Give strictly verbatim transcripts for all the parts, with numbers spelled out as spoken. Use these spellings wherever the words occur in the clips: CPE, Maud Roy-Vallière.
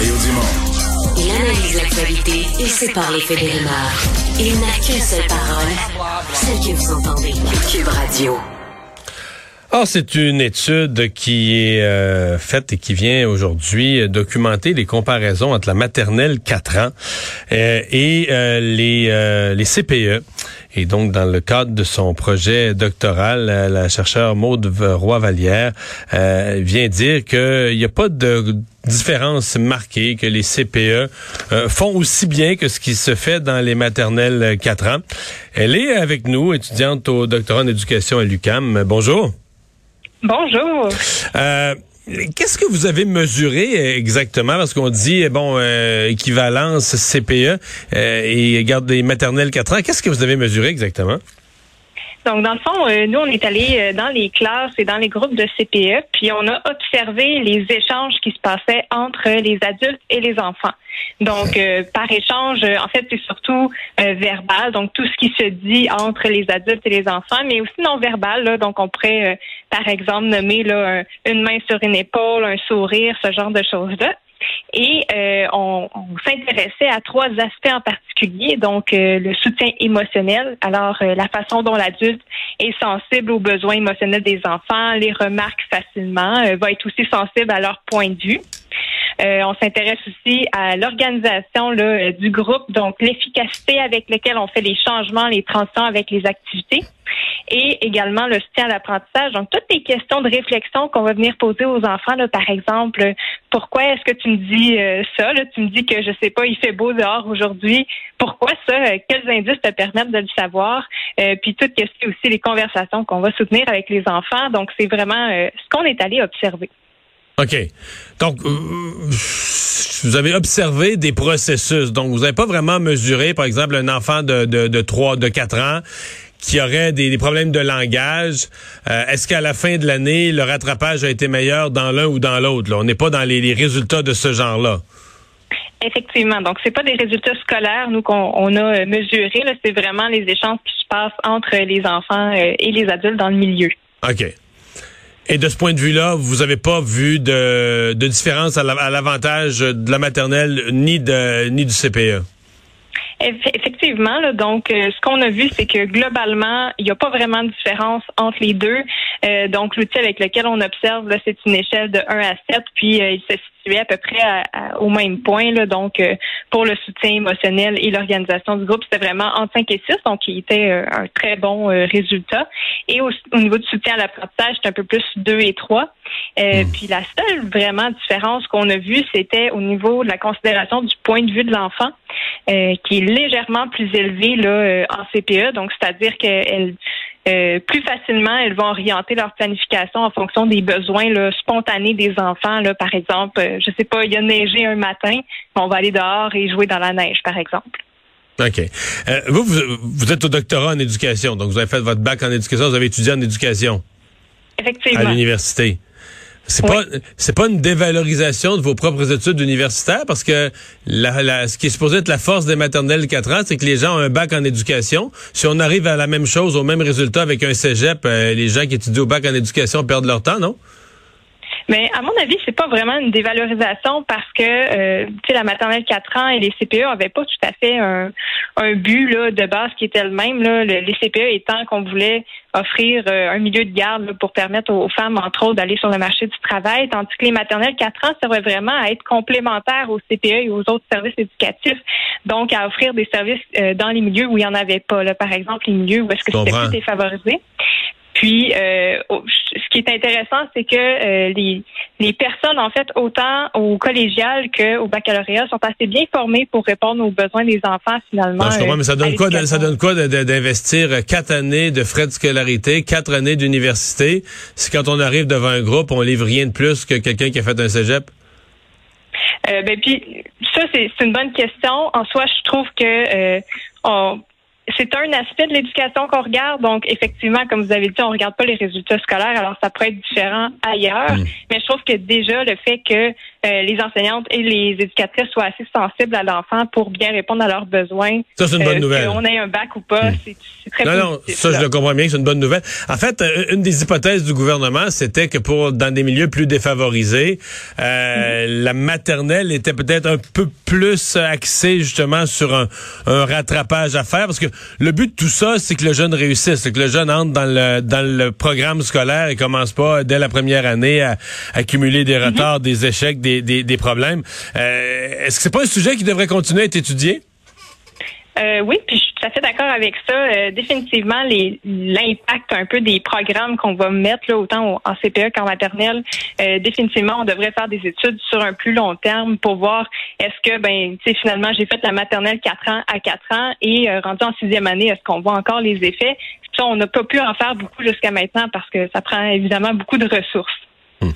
Mario Dumont. Il analyse l'actualité et sépare les faits des rumeurs. Il n'a qu'une seule parole, celle que vous entendez. Cube Radio. Or, c'est une étude qui est euh, faite et qui vient aujourd'hui documenter les comparaisons entre la maternelle quatre ans euh, et euh, les, euh, les C P E. Et donc, dans le cadre de son projet doctoral, la, la chercheure Maud Roy-Vallière euh, vient dire qu'il n'y a pas de différence marquée, que les C P E euh, font aussi bien que ce qui se fait dans les maternelles quatre ans. Elle est avec nous, étudiante au doctorat en éducation à l'U Q A M. Bonjour. Bonjour. Euh, qu'est-ce que vous avez mesuré exactement? Parce qu'on dit, bon, euh, équivalence C P E euh, et garde des maternelles quatre ans. Qu'est-ce que vous avez mesuré exactement? Donc, dans le fond, euh, nous, on est allés euh, dans les classes et dans les groupes de C P E, puis on a observé les échanges qui se passaient entre les adultes et les enfants. Donc, euh, par échange, euh, en fait, c'est surtout euh, verbal, donc tout ce qui se dit entre les adultes et les enfants, mais aussi non-verbal, là, donc on pourrait, euh, par exemple, nommer là, un, une main sur une épaule, un sourire, ce genre de choses-là. Et euh, on, on s'intéressait à trois aspects en particulier, donc euh, le soutien émotionnel, alors euh, la façon dont l'adulte est sensible aux besoins émotionnels des enfants, les remarque facilement, euh, va être aussi sensible à leur point de vue. Euh, on s'intéresse aussi à l'organisation là, du groupe, donc l'efficacité avec laquelle on fait les changements, les transitions avec les activités et également le soutien à l'apprentissage. Donc, toutes les questions de réflexion qu'on va venir poser aux enfants, là, par exemple, pourquoi est-ce que tu me dis euh, ça? Là, tu me dis que, je sais pas, il fait beau dehors aujourd'hui. Pourquoi ça? Quels indices te permettent de le savoir? Euh, puis, toutes questions aussi les conversations qu'on va soutenir avec les enfants. Donc, c'est vraiment euh, ce qu'on est allé observer. OK. Donc, euh, vous avez observé des processus. Donc, vous n'avez pas vraiment mesuré, par exemple, un enfant de, de, de trois, de quatre ans qui aurait des, des problèmes de langage. Euh, est-ce qu'à la fin de l'année, le rattrapage a été meilleur dans l'un ou dans l'autre? Là? On n'est pas dans les, les résultats de ce genre-là. Effectivement. Donc, c'est pas des résultats scolaires, nous, qu'on on a mesurés. Là. C'est vraiment les échanges qui se passent entre les enfants euh, et les adultes dans le milieu. OK. Et de ce point de vue-là, vous avez pas vu de, de différence à, la, à l'avantage de la maternelle ni de ni du C P E? Effectivement, là, donc euh, ce qu'on a vu, c'est que globalement, il n'y a pas vraiment de différence entre les deux. Euh, donc l'outil avec lequel on observe, là, c'est une échelle de un à sept, puis euh, il se situait à peu près à, à, au même point. Là, donc euh, pour le soutien émotionnel et l'organisation du groupe, c'était vraiment entre cinq et six, donc il était euh, un très bon euh, résultat. Et au, au niveau du soutien à l'apprentissage, c'était un peu plus deux et trois. Euh, mmh. Puis la seule vraiment différence qu'on a vue, c'était au niveau de la considération du point de vue de l'enfant, euh, qui est légèrement plus élevée là, euh, en C P E, donc c'est-à-dire qu'elle euh, plus facilement, elles vont orienter leur planification en fonction des besoins là, spontanés des enfants. Là, par exemple, euh, je sais pas, il a neigé un matin, on va aller dehors et jouer dans la neige, par exemple. OK. Euh, vous, vous êtes au doctorat en éducation, donc vous avez fait votre bac en éducation, vous avez étudié en éducation. Effectivement. À l'université. C'est oui. pas c'est pas une dévalorisation de vos propres études universitaires, parce que la, la, ce qui est supposé être la force des maternelles quatre ans, c'est que les gens ont un bac en éducation. Si on arrive à la même chose, au même résultat avec un cégep, euh, les gens qui étudient au bac en éducation perdent leur temps, non? Mais à mon avis, c'est pas vraiment une dévalorisation parce que euh, tu sais, la maternelle quatre ans et les C P E avaient pas tout à fait un, un but là, de base qui était le même. Là. Le, les C P E étant qu'on voulait offrir euh, un milieu de garde là, pour permettre aux, aux femmes, entre autres, d'aller sur le marché du travail, tandis que les maternelles quatre ans servaient vraiment à être complémentaires aux C P E et aux autres services éducatifs, donc à offrir des services euh, dans les milieux où il n'y en avait pas. Là. Par exemple, les milieux où est-ce que c'était plus défavorisé. Puis, euh, ce qui est intéressant, c'est que euh, les, les personnes, en fait, autant au collégial qu'au baccalauréat, sont assez bien formées pour répondre aux besoins des enfants, finalement. Non, je comprends, euh, mais ça donne quoi, ça donne quoi de, de, d'investir quatre années de frais de scolarité, quatre années d'université, si quand on arrive devant un groupe, on livre rien de plus que quelqu'un qui a fait un cégep? Euh, ben puis, ça, c'est, c'est une bonne question. En soi, je trouve que... Euh, on, c'est un aspect de l'éducation qu'on regarde. Donc, effectivement, comme vous avez dit, on regarde pas les résultats scolaires, alors ça pourrait être différent ailleurs. Mmh. Mais je trouve que déjà, le fait que euh, les enseignantes et les éducatrices soient assez sensibles à l'enfant pour bien répondre à leurs besoins. Ça, c'est une bonne euh, nouvelle. Qu'on ait un bac ou pas, mmh. c'est, c'est très positif. Non, non, ça, là. Je le comprends bien que c'est une bonne nouvelle. En fait, une des hypothèses du gouvernement, c'était que pour dans des milieux plus défavorisés, euh, mmh. la maternelle était peut-être un peu plus axée, justement, sur un, un rattrapage à faire, parce que le but de tout ça, c'est que le jeune réussisse, c'est que le jeune entre dans le dans le programme scolaire et commence pas dès la première année à accumuler des retards, mm-hmm. des échecs, des des, des problèmes. Euh, est-ce que c'est pas un sujet qui devrait continuer à être étudié? Euh, oui, puis je suis tout à fait d'accord avec ça. Euh, définitivement, les, l'impact un peu des programmes qu'on va mettre, là, autant en C P E qu'en maternelle, euh, définitivement, on devrait faire des études sur un plus long terme pour voir est-ce que, ben, tu sais, finalement, j'ai fait la maternelle quatre ans à quatre ans et euh, rendu en sixième année, est-ce qu'on voit encore les effets? Ça, on n'a pas pu en faire beaucoup jusqu'à maintenant parce que ça prend évidemment beaucoup de ressources. Hum.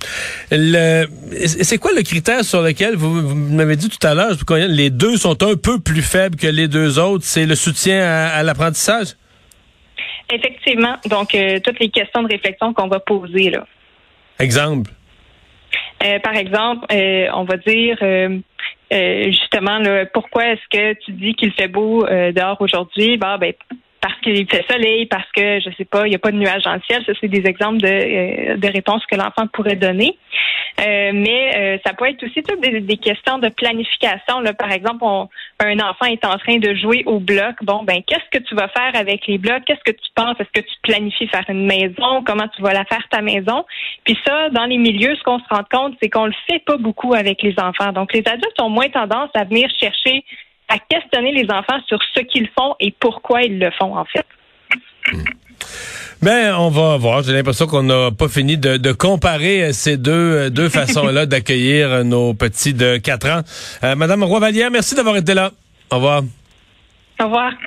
Le, c'est quoi le critère sur lequel vous, vous m'avez dit tout à l'heure les deux sont un peu plus faibles que les deux autres, c'est le soutien à, à l'apprentissage? Effectivement, donc euh, toutes les questions de réflexion qu'on va poser là. Exemple? Euh, par exemple, euh, on va dire euh, euh, justement là, pourquoi est-ce que tu dis qu'il fait beau euh, dehors aujourd'hui? Bah ben parce qu'il fait soleil, parce que, je sais pas, il n'y a pas de nuages dans le ciel. Ça, c'est des exemples de, euh, de réponses que l'enfant pourrait donner. Euh, mais euh, ça peut être aussi toutes des, des questions de planification. Là, par exemple, on, un enfant est en train de jouer au bloc. Bon, ben, qu'est-ce que tu vas faire avec les blocs? Qu'est-ce que tu penses? Est-ce que tu planifies faire une maison? Comment tu vas la faire, ta maison? Puis ça, dans les milieux, ce qu'on se rend compte, c'est qu'on le fait pas beaucoup avec les enfants. Donc, les adultes ont moins tendance à venir chercher à questionner les enfants sur ce qu'ils font et pourquoi ils le font, en fait. Mmh. Ben, on va voir. J'ai l'impression qu'on n'a pas fini de, de comparer ces deux, deux façons-là d'accueillir nos petits de quatre ans. Euh, Madame Roy-Vallière, merci d'avoir été là. Au revoir. Au revoir.